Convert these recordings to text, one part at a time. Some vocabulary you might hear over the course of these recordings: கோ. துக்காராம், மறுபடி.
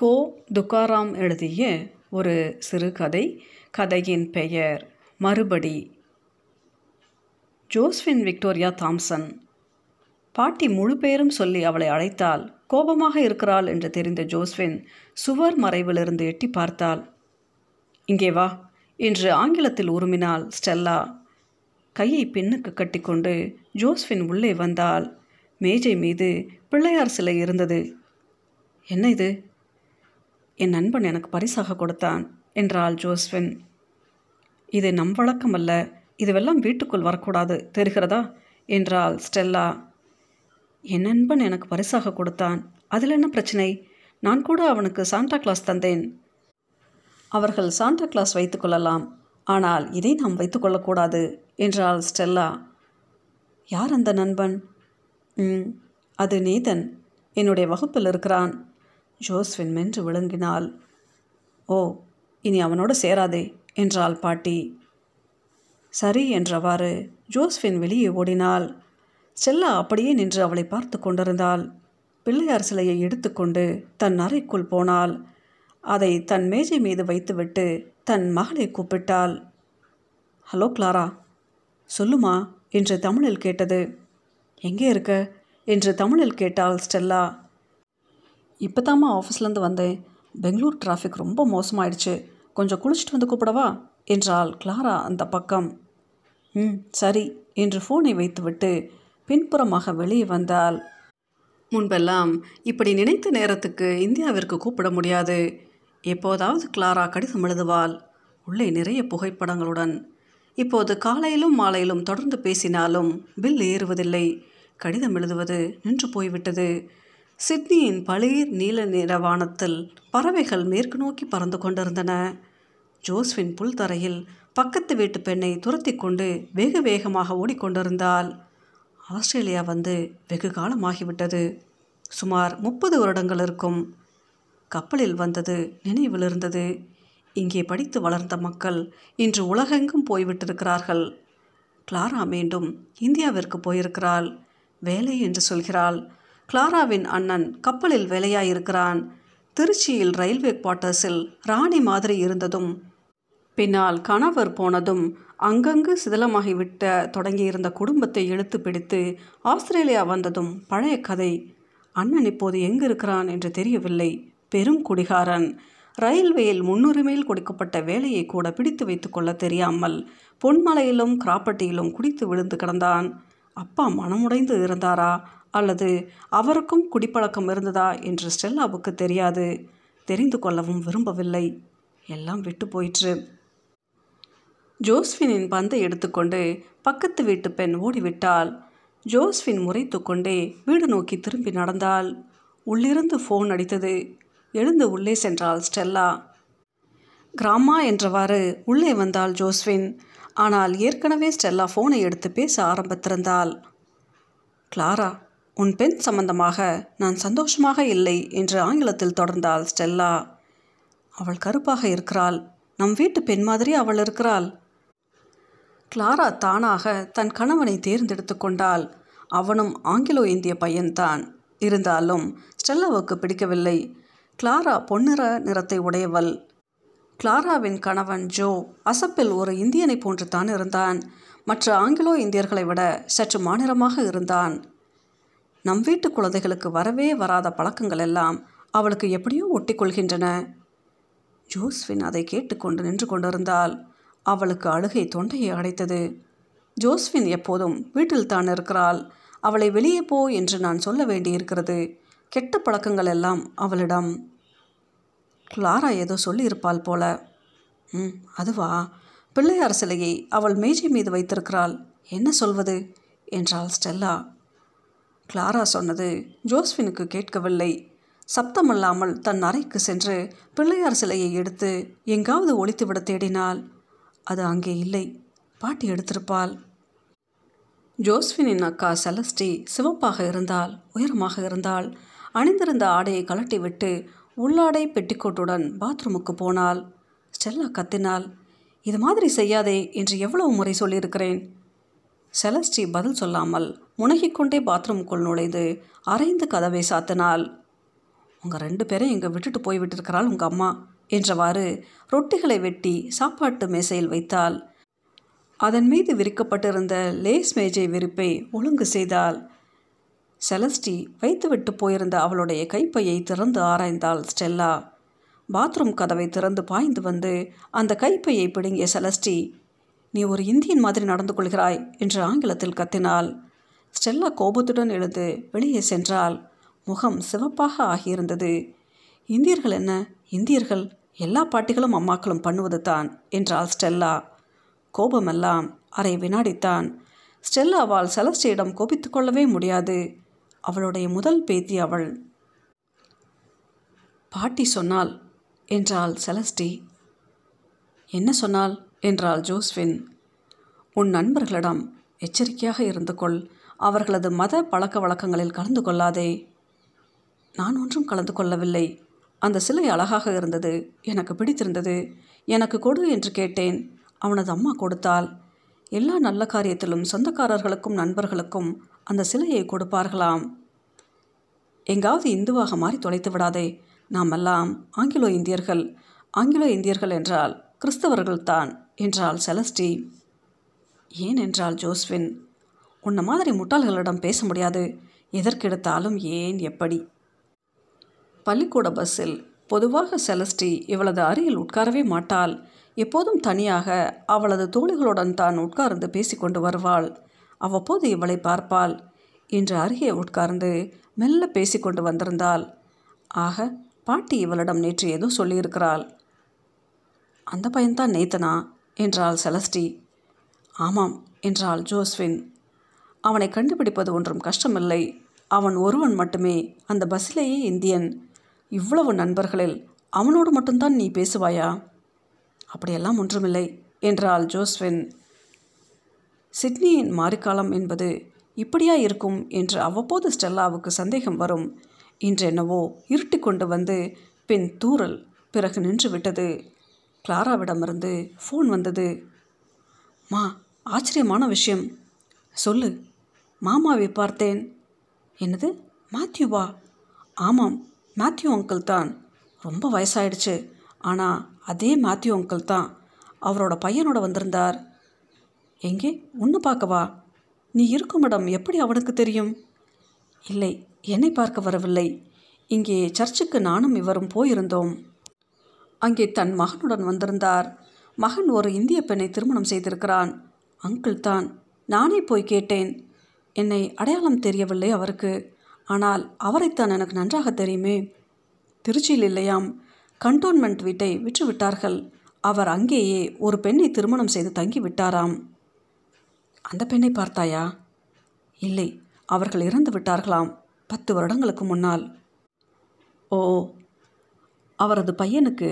கோ. துக்காராம் எழுதிய ஒரு சிறுகதை. கதையின் பெயர் மறுபடி. Josephine Victoria Thompson. பாட்டி முழு பெயரும் சொல்லி அவளை அழைத்தாள். கோபமாக இருக்கிறாள் என்று தெரிந்த ஜோஸ்ஃபின் சுவர் மறைவிலிருந்து எட்டி பார்த்தாள். இங்கே வா என்று ஆங்கிலத்தில் உருமினாள் ஸ்டெல்லா. கையை பின்னுக்கு கட்டிக்கொண்டு ஜோஸ்ஃபின் உள்ளே வந்தாள். மேஜை மீது பிள்ளையார் சிலை இருந்தது. என்ன இது? என் நண்பன் எனக்கு பரிசாக கொடுத்தான் என்றாள் ஜோஸ்ஃபின். இது நம் வழக்கம் அல்ல, இதுவெல்லாம் வீட்டுக்குள் வரக்கூடாது, தெரிகிறதா என்றாள் ஸ்டெல்லா. என் நண்பன் எனக்கு பரிசாக கொடுத்தான், அதில் என்ன பிரச்சனை? நான் கூட அவனுக்கு சாண்டா கிளாஸ் தந்தேன். அவர்கள் சாண்டா கிளாஸ் வைத்துக்கொள்ளலாம், ஆனால் இதை நாம் வைத்துக்கொள்ளக்கூடாது என்றாள் ஸ்டெல்லா. யார் அந்த நண்பன்? அது நேதன், என்னுடைய வகுப்பில் இருக்கிறான். ஜோஸ்ஃபின் மென்று விளங்கினாள். ஓ, இனி அவனோடு சேராதே என்றாள் பாட்டி. சரி என்றவாறு ஜோஸ்ஃபின் வெளியே ஓடினாள். ஸ்டெல்லா அப்படியே நின்று அவளை பார்த்து கொண்டிருந்தாள். பிள்ளையார் சிலையை எடுத்துக்கொண்டு தன் அறைக்குள் போனாள். அதை தன் மேஜை மீது வைத்துவிட்டு தன் மகளை கூப்பிட்டாள். ஹலோ கிளாரா, சொல்லுமா என்று தமிழில் கேட்டது. எங்கே இருக்க என்று தமிழில் கேட்டாள் ஸ்டெல்லா. இப்போ தாம்மா ஆஃபீஸ்லேருந்து வந்தேன், பெங்களூர் டிராஃபிக் ரொம்ப மோசமாயிடுச்சு, கொஞ்சம் குளிச்சுட்டு வந்து கூப்பிடவா என்றாள் கிளாரா அந்த பக்கம். சரி என்று ஃபோனை வைத்துவிட்டு பின்புறமாக வெளியே வந்தாள். முன்பெல்லாம் இப்படி நினைத்த நேரத்துக்கு இந்தியாவிற்கு கூப்பிட முடியாது. எப்போதாவது கிளாரா கடிதம் எழுதுவாள், உள்ளே நிறைய புகைப்படங்களுடன். இப்போது காலையிலும் மாலையிலும் தொடர்ந்து பேசினாலும் பில் ஏறுவதில்லை. கடிதம் எழுதுவது நின்று போய்விட்டது. சிட்னியின் பளிர் நீல நிற வானத்தில் பறவைகள் மேற்கு நோக்கி பறந்து கொண்டிருந்தன. ஜோஸ்ஃபின் புல்தரையில் பக்கத்து வீட்டு பெண்ணை துரத்தி கொண்டு வெகு வேகமாக ஓடிக்கொண்டிருந்தாள். ஆஸ்திரேலியா வந்து வெகு காலமாகிவிட்டது, சுமார் 30 வருடங்கள் இருக்கும். கப்பலில் வந்தது நினைவில் இருந்தது. இங்கே படித்து வளர்ந்த மக்கள் இன்று உலகெங்கும் போய்விட்டிருக்கிறார்கள். கிளாரா மீண்டும் இந்தியாவிற்கு போயிருக்கிறாள். வேலை என்று சொல்கிறாள். கிளாராவின் அண்ணன் கப்பலில் வேலையாயிருக்கிறான். திருச்சியில் ரயில்வே குவார்ட்டர்ஸில் ராணி மாதிரி இருந்ததும் பின்னால் கணவர் போனதும் அங்கங்கு சிதிலமாகிவிட்ட தொடங்கியிருந்த குடும்பத்தை இழுத்து பிடித்து ஆஸ்திரேலியா வந்ததும் பழைய கதை. அண்ணன் இப்போது எங்கிருக்கிறான் என்று தெரியவில்லை. பெரும் குடிகாரன். ரயில்வேயில் முன்னுரிமையில் கொடுக்கப்பட்ட வேலையை கூட பிடித்து வைத்துக்கொள்ள தெரியாமல் பொன்மலையிலும் கிராப்பட்டியிலும் குடித்து விழுந்து கிடந்தான். அப்பா மனமுடைந்து இருந்தாரா அல்லது அவருக்கும் குடிப்பழக்கம் இருந்ததா என்று ஸ்டெல்லாவுக்கு தெரியாது. தெரிந்து கொள்ளவும் விரும்பவில்லை. எல்லாம் விட்டு போயிற்று. ஜோஸ்ஃபினின் பந்தை எடுத்துக்கொண்டு பக்கத்து வீட்டு பெண் ஓடிவிட்டாள். ஜோஸ்ஃபின் முறைத்து கொண்டே வீடு நோக்கி திரும்பி நடந்தாள். உள்ளிருந்து ஃபோன் அடித்தது. எழுந்து உள்ளே சென்றாள் ஸ்டெல்லா. கிராமா என்றவாறு உள்ளே வந்தாள் ஜோஸ்ஃபின். ஆனால் ஏற்கனவே ஸ்டெல்லா ஃபோனை எடுத்து பேச ஆரம்பித்திருந்தாள். கிளாரா, உன் பெண் சம்பந்தமாக நான் சந்தோஷமாக இல்லை என்று ஆங்கிலத்தில் தொடர்ந்தாள் ஸ்டெல்லா. அவள் கருப்பாக இருக்கிறாள், நம் வீட்டு பெண் மாதிரி அவள் இருக்கிறாள். கிளாரா தானாக தன் கணவனை தேர்ந்தெடுத்து கொண்டாள். அவனும் ஆங்கிலோ இந்திய பையன்தான், இருந்தாலும் ஸ்டெல்லாவுக்கு பிடிக்கவில்லை. கிளாரா பொன்னிற நிறத்தை உடையவள். கிளாராவின் கணவன் ஜோ அசப்பில் ஒரு இந்தியனை போன்று தான் இருந்தான். மற்ற ஆங்கிலோ இந்தியர்களை விட சற்று மாநிறமாக இருந்தான். நம் வீட்டு குழந்தைகளுக்கு வரவே வராத பழக்கங்கள் எல்லாம் அவளுக்கு எப்படியோ ஒட்டி கொள்கின்றன. ஜோஸ்ஃபின் அதை கேட்டுக்கொண்டு நின்று கொண்டிருந்தாள். அவளுக்கு அழுகை தொண்டையை அடைத்தது. ஜோஸ்ஃபின் எப்போதும் வீட்டில் தான் இருக்கிறாள். அவளை வெளியே போ என்று நான் சொல்ல வேண்டியிருக்கிறது. கெட்ட பழக்கங்கள் எல்லாம் அவளிடம். கிளாரா ஏதோ சொல்லியிருப்பாள் போல. அதுவா, பிள்ளையார் சிலையை அவள் மேஜை மீது வைத்திருக்கிறாள், என்ன சொல்வது என்றாள் ஸ்டெல்லா. கிளாரா சொன்னது ஜோஸ்ஃபினுக்கு கேட்கவில்லை. சப்தமில்லாமல் தன் அறைக்கு சென்று பிள்ளையார் சிலையை எடுத்து எங்காவது ஒழித்துவிட தேடினாள். அது அங்கே இல்லை, பாட்டி எடுத்திருப்பாள். ஜோஸ்ஃபினின் அக்கா செலஸ்டி சிவப்பாக இருந்தாள், உயரமாக இருந்தாள். அணிந்திருந்த ஆடையை கலட்டிவிட்டு உள்ளாடை பெட்டிக்கோட்டுடன் பாத்ரூமுக்கு போனாள். ஸ்டெல்லா கத்தினாள், இது மாதிரி செய்யாதே என்று எவ்வளவு முறை சொல்லியிருக்கிறேன். செலஸ்டி பதில் சொல்லாமல் முனகிக்கொண்டே பாத்ரூமுக்குள் நுழைந்து அரைந்து கதவை சாத்தினாள். உங்கள் ரெண்டு பேரும் இங்கே விட்டுட்டு போய்விட்டிருக்கிறாள் உங்கள் அம்மா என்றவாறு ரொட்டிகளை வெட்டி சாப்பாட்டு மேசையில் வைத்தாள். அதன் மீது விரிக்கப்பட்டிருந்த லேஸ் மேஜை விரிப்பை ஒழுங்கு செய்தாள். செலஸ்டி வைத்துவிட்டு போயிருந்த அவளுடைய கைப்பையை திறந்து ஆராய்ந்தாள் ஸ்டெல்லா. பாத்ரூம் கதவை திறந்து பாய்ந்து வந்து அந்த கைப்பையை பிடுங்கிய செலஸ்டி, "நீ ஒரு இந்தியன் மாதிரி நடந்து கொள்கிறாய்" என்று ஆங்கிலத்தில் கத்தினாள். ஸ்டெல்லா கோபத்துடன் எழுந்து வெளியே சென்றாள். முகம் சிவப்பாக ஆகியிருந்தது. "இந்தியர்கள் என்ன இந்தியர்கள், எல்லா பாட்டிகளும் அம்மாக்களும் பண்ணுவது தான்" என்றாள் ஸ்டெல்லா. கோபமெல்லாம் அரை வினாடித்தான். ஸ்டெல்லாவால் செலஸ்டியிடம் கோபித்து கொள்ளவே முடியாது. அவளுடைய முதல் பேத்தி அவள். "பாட்டி சொன்னால்" என்றாள் செலஸ்டி. "என்ன சொன்னால்?" என்றாள் ஜோஸ்வின். "உன் நண்பர்களிடம் எச்சரிக்கையாக இருந்து கொள். அவர்களது மத பழக்க வழக்கங்களில் கலந்து கொள்ளாதே." "நான் ஒன்றும் கலந்து கொள்ளவில்லை. அந்த சிலை அழகாக இருந்தது, எனக்கு பிடித்திருந்தது. எனக்கு கொடு என்று கேட்டேன், அவனது அம்மா கொடுத்தாள். எல்லா நல்ல காரியத்திலும் சொந்தக்காரர்களுக்கும் நண்பர்களுக்கும் அந்த சிலையை கொடுப்பார்களாம். எங்காவது இந்துவாக மாறி தொலைத்து விடாதே. நாமெல்லாம் ஆங்கிலோ இந்தியர்கள். ஆங்கிலோ இந்தியர்கள் என்றால் கிறிஸ்தவர்கள்தான்" என்றாள் செலஸ்டி. "ஏன்?" என்றாள் ஜோஸ்வின். "உன்ன மாதிரி முட்டாள்களிடம் பேச முடியாது. எதற்கெடுத்தாலும் ஏன் எப்படி." பள்ளிக்கூட பஸ்ஸில் பொதுவாக செலஸ்டி இவளது அருகில் உட்காரவே மாட்டாள். எப்போதும் தனியாக அவளது தோழிகளுடன் தான் உட்கார்ந்து பேசிக்கொண்டு வருவாள். அவ்வப்போது இவளை பார்ப்பாள். இன்று அருகே உட்கார்ந்து மெல்ல பேசிக்கொண்டு வந்திருந்தாள். ஆக, பாட்டி இவளிடம் நேற்று ஏதோ சொல்லியிருக்கிறாள். "அந்த பையன்தான் நேத்தனா?" என்றாள் செலஸ்டி. "ஆமாம்" என்றாள் ஜோஸ்வின். "அவனை கண்டுபிடிப்பது ஒன்றும் கஷ்டமில்லை. அவன் ஒருவன் மட்டுமே அந்த பஸ்ஸிலேயே இந்தியன். இவ்வளவு நண்பர்களில் அவனோடு மட்டும்தான் நீ பேசுவாயா?" "அப்படியெல்லாம் ஒன்றுமில்லை" என்றாள் ஜோஸ்வின். சிட்னியின் மாரிக்காலம் என்பது இப்படியா இருக்கும் என்று அவ்வப்போது ஸ்டெல்லாவுக்கு சந்தேகம் வரும். இன்றென்னவோ இருட்டி கொண்டு வந்து பின் தூறல், பிறகு நின்று விட்டது. கிளாராவிடமிருந்து ஃபோன் வந்தது. "மா, ஆச்சரியமான விஷயம்." "சொல்லு." "மாமாவை பார்த்தேன்." "என்னது, மேத்யூவா?" "ஆமாம், மேத்யூ அங்கிள் தான். ரொம்ப வயசாயிடுச்சு, ஆனால் அதே மேத்யூ அங்கிள் தான். அவரோட பையனோட வந்திருந்தார்." "எங்கே, ஒன்று பார்க்கவா?" "நீ இருக்கும் இடம் எப்படி அவனுக்கு தெரியும்?" "இல்லை, என்னை பார்க்க வரவில்லை. இங்கே சர்ச்சுக்கு நானும் இவரும் போயிருந்தோம். அங்கே தன் மகனுடன் வந்திருந்தார். மகன் ஒரு இந்திய பெண்ணை திருமணம் செய்திருக்கிறான். அங்கிள் தான். நானே போய் கேட்டேன். என்னை அடையாளம் தெரியவில்லை அவருக்கு, ஆனால் அவரைத்தான் எனக்கு நன்றாக தெரியுமே. திருச்சியில் இல்லையாம், கண்டோன்மெண்ட் வீட்டை விற்றுவிட்டார்கள். அவர் அங்கேயே ஒரு பெண்ணை திருமணம் செய்து தங்கிவிட்டாராம்." "அந்த பெண்ணை பார்த்தாயா?" "இல்லை, அவர்கள் இறந்து விட்டார்களாம் 10 வருடங்களுக்கு முன்னால்." "ஓ, அவரது பையனுக்கு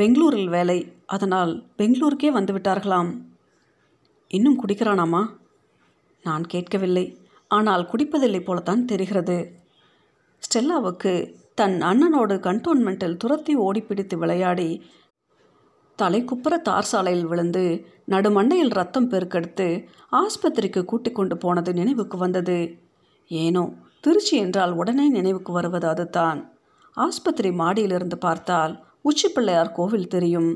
பெங்களூரில் வேலை, அதனால் பெங்களூருக்கே வந்துவிட்டார்களாம்." "இன்னும் குடிக்கிறானாமா?" "நான் கேட்கவில்லை, ஆனால் குடிப்பதில்லை போலத்தான் தெரிகிறது." ஸ்டெல்லாவுக்கு தன் அண்ணனோடு கண்டோன்மெண்ட்டில் துரத்தி ஓடிப்பிடித்து விளையாடி தலைக்குப்புற தார் சாலையில் விழுந்து நடுமண்டையில் ரத்தம் பெருக்கெடுத்து ஆஸ்பத்திரிக்கு கூட்டிக் கொண்டு போனது நினைவுக்கு வந்தது. ஏனோ திருச்சி என்றால் உடனே நினைவுக்கு வருவது அதுதான். ஆஸ்பத்திரி மாடியிலிருந்து பார்த்தால் உச்சிப்பிள்ளையார் கோவில் தெரியும்.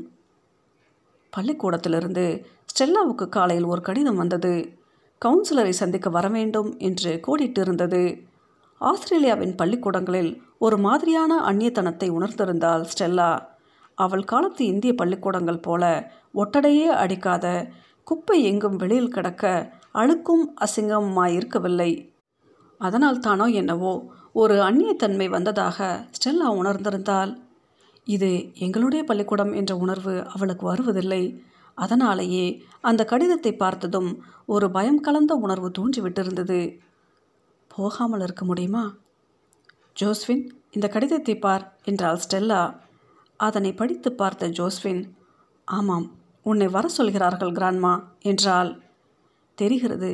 பள்ளிக்கூடத்திலிருந்து ஸ்டெல்லாவுக்கு காலையில் ஒரு கடிதம் வந்தது. கவுன்சிலரை சந்திக்க வரவேண்டும் என்று கோடிட்டிருந்தது. ஆஸ்திரேலியாவின் பள்ளிக்கூடங்களில் ஒரு மாதிரியான அந்நியத்தனத்தை உணர்ந்திருந்தாள் ஸ்டெல்லா. அவள் காலத்து இந்திய பள்ளிக்கூடங்கள் போல ஒட்டடையே அடிக்காத, குப்பை எங்கும் வெளியில் கிடக்க அழுக்கும் அசிங்கமாயிருக்கவில்லை. அதனால் தானோ என்னவோ ஒரு அந்நியத்தன்மை வந்ததாக ஸ்டெல்லா உணர்ந்திருந்தாள். இது எங்களுடைய பள்ளிக்கூடம் என்ற உணர்வு அவளுக்கு வருவதில்லை. அதனாலேயே அந்த கடிதத்தை பார்த்ததும் ஒரு பயம் கலந்த உணர்வு தோன்றிவிட்டிருந்தது. "போகாமல் இருக்க முடியுமா?" "ஜோஸ்வின், இந்த கடிதத்தை பார்" என்றாள் ஸ்டெல்லா. அதனை படித்து பார்த்த ஜோஸ்வின், "ஆமாம், உன்னை வர சொல்கிறார்கள் கிராண்ட்மா" என்றாள். "தெரிகிறது,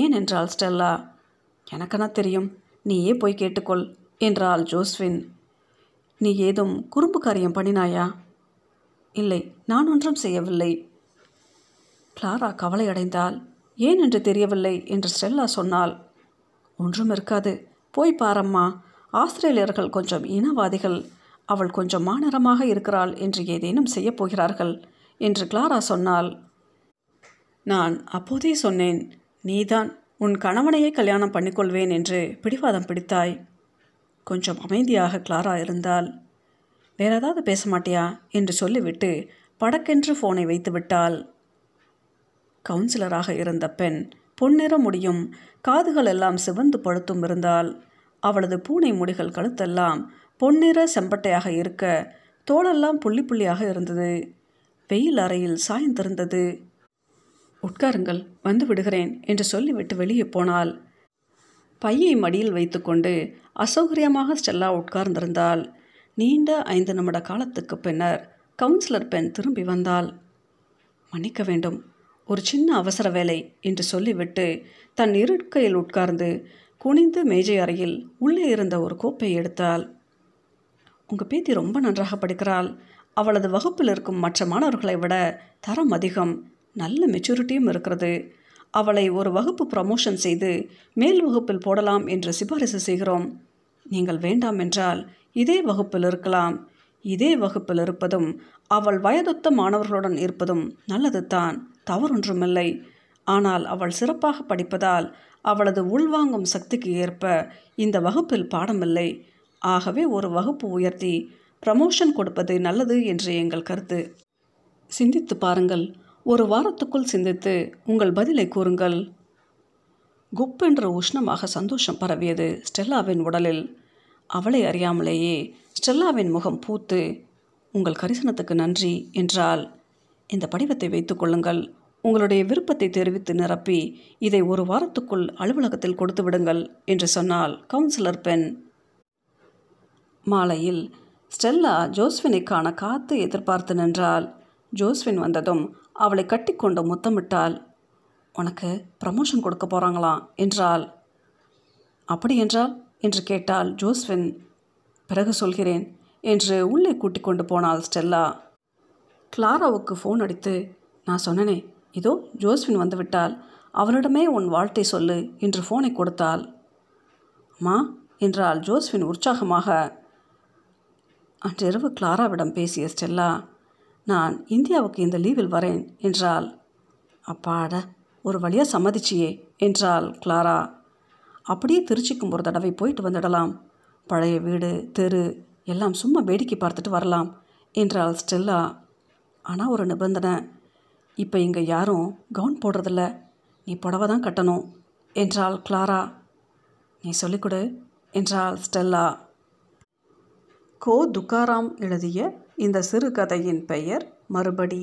ஏன்?" என்றாள் ஸ்டெல்லா. "எனக்கென தெரியும், நீயே போய் கேட்டுக்கொள்" என்றாள் ஜோஸ்வின். "நீ ஏதும் குறும்பு காரியம் பண்ணினாயா?" "இல்லை, நான் ஒன்றும் செய்யவில்லை." கிளாரா கவலையடைந்தாள். "ஏன் என்று தெரியவில்லை" என்று ஸ்டெல்லா சொன்னாள். "ஒன்றும் இருக்காது, போய் பாரம்மா. ஆஸ்திரேலியர்கள் கொஞ்சம் இனவாதிகள், அவள் கொஞ்சம் மானரமாக இருக்கிறாள் என்று ஏதேனும் செய்யப்போகிறார்கள் என்று கிளாரா சொன்னாள். நான் அப்போதே சொன்னேன், நீதான் உன் கணவனையே கல்யாணம் பண்ணிக்கொள்வேன் என்று பிடிவாதம் பிடித்தாய். கொஞ்சம் அமைதியாக கிளாரா இருந்தாள். வேற ஏதாவது பேச மாட்டியா என்று சொல்லிவிட்டு படக்கென்று ஃபோனை வைத்து விட்டாள். கவுன்சிலராக இருந்த பெண் பொன்னிற முடியும் காதுகளெல்லாம் சிவந்து பழுத்தும் இருந்தாள். அவளது பூனை முடிகள் கழுத்தெல்லாம் பொன்னிற செம்பட்டையாக இருக்க தோளெல்லாம் புள்ளி புள்ளியாக இருந்தது. வெயில் அறையில் சாய்ந்திருந்தது. உட்காருங்கள், வந்து விடுகிறேன் என்று சொல்லிவிட்டு வெளியே போனாள். பையை மடியில் வைத்துக்கொண்டு அசௌகரியமாக ஸ்டெல்லா உட்கார்ந்திருந்தாள். நீண்ட 5 நிமிட காலத்துக்கு பின்னர் கவுன்சிலர் பெண் திரும்பி வந்தாள். மன்னிக்க வேண்டும், ஒரு சின்ன அவசர வேலை என்று சொல்லிவிட்டு தன் இருக்கையில் உட்கார்ந்து குனிந்து மேஜை அறையில் உள்ளே இருந்த ஒரு கோப்பை எடுத்தாள். உங்கள் பேத்தி ரொம்ப நன்றாக படிக்கிறாள். அவளது வகுப்பில் இருக்கும் மற்ற மாணவர்களை விட தரம் அதிகம், நல்ல மெச்சூரிட்டியும் இருக்கிறது. அவளை ஒரு வகுப்பு ப்ரமோஷன் செய்து மேல் வகுப்பில் போடலாம் என்று சிபாரிசு செய்கிறோம். நீங்கள் வேண்டாம் என்றால் இதே வகுப்பில் இருக்கலாம். இதே வகுப்பில் இருப்பதும் அவள் வயதொத்த மாணவர்களுடன் இருப்பதும் நல்லது தான், தவறொன்றுமில்லை. ஆனால் அவள் சிறப்பாக படிப்பதால் அவளது உள்வாங்கும் சக்திக்கு ஏற்ப இந்த வகுப்பில் பாடமில்லை. ஆகவே ஒரு வகுப்பு உயர்த்தி ப்ரமோஷன் கொடுப்பது நல்லது என்று எங்கள் கருத்து. சிந்தித்து பாருங்கள், ஒரு வாரத்துக்குள் சிந்தித்து உங்கள் பதிலை கூறுங்கள். குப்பென்ற உஷ்ணமாக சந்தோஷம் பரவியது ஸ்டெல்லாவின் உடலில். அவளை அறியாமலேயே ஸ்டெல்லாவின் முகம் பூத்து உங்கள் கரிசனத்துக்கு நன்றி என்றால் இந்த படிவத்தை வைத்துக்கொள்ளுங்கள். உங்களுடைய விருப்பத்தை தெரிவித்து நிரப்பி இதை ஒரு வாரத்துக்குள் அலுவலகத்தில் கொடுத்து விடுங்கள் என்று சொன்னால் கவுன்சிலர் பெண். மாலையில் ஸ்டெல்லா ஜோஸ்வினைக்கான காத்து எதிர்பார்த்து நின்றாள். ஜோஸ்வின் வந்ததும் அவளை கட்டிக்கொண்டு முத்தமிட்டாள். உனக்கு ப்ரமோஷன் கொடுக்க போகிறாங்களாம் என்றாள். அப்படி என்றால் என்று கேட்டாள் ஜோஸ்வின். பிறகு சொல்கிறேன் என்று உள்ளே கூட்டிக் கொண்டு போனாள் ஸ்டெல்லா. கிளாராவுக்கு ஃபோன் அடித்து, நான் சொன்னனே, இதோ ஜோஸ்வின் வந்துவிட்டாள், அவளிடமே உன் வாழ்த்தை சொல்லு என்று ஃபோனை கொடுத்தாள். அம்மா என்றாள் ஜோஸ்வின் உற்சாகமாக. அன்றிரவு கிளாராவிடம் பேசிய ஸ்டெல்லா, நான் இந்தியாவுக்கு இந்த லீவில் வரேன் என்றாள். அப்பாட, ஒரு வழியாக சம்மதிச்சியே என்றாள் கிளாரா. அப்படியே திருச்சிக்கும் ஒரு தடவை போயிட்டு வந்துடலாம். பழைய வீடு, தெரு எல்லாம் சும்மா வேடிக்கை பார்த்துட்டு வரலாம் என்றாள் ஸ்டெல்லா. ஆனால் ஒரு நிபந்தனை, இப்போ இங்கே யாரும் கவுன் போடுறதில்ல, நீ புடவை தான் கட்டணும் என்றாள் கிளாரா. நீ சொல்லிக்கொடு என்றாள் ஸ்டெல்லா. கோ. துக்காராம் எழுதிய இந்த சிறுகதையின் பெயர் மறுபடி.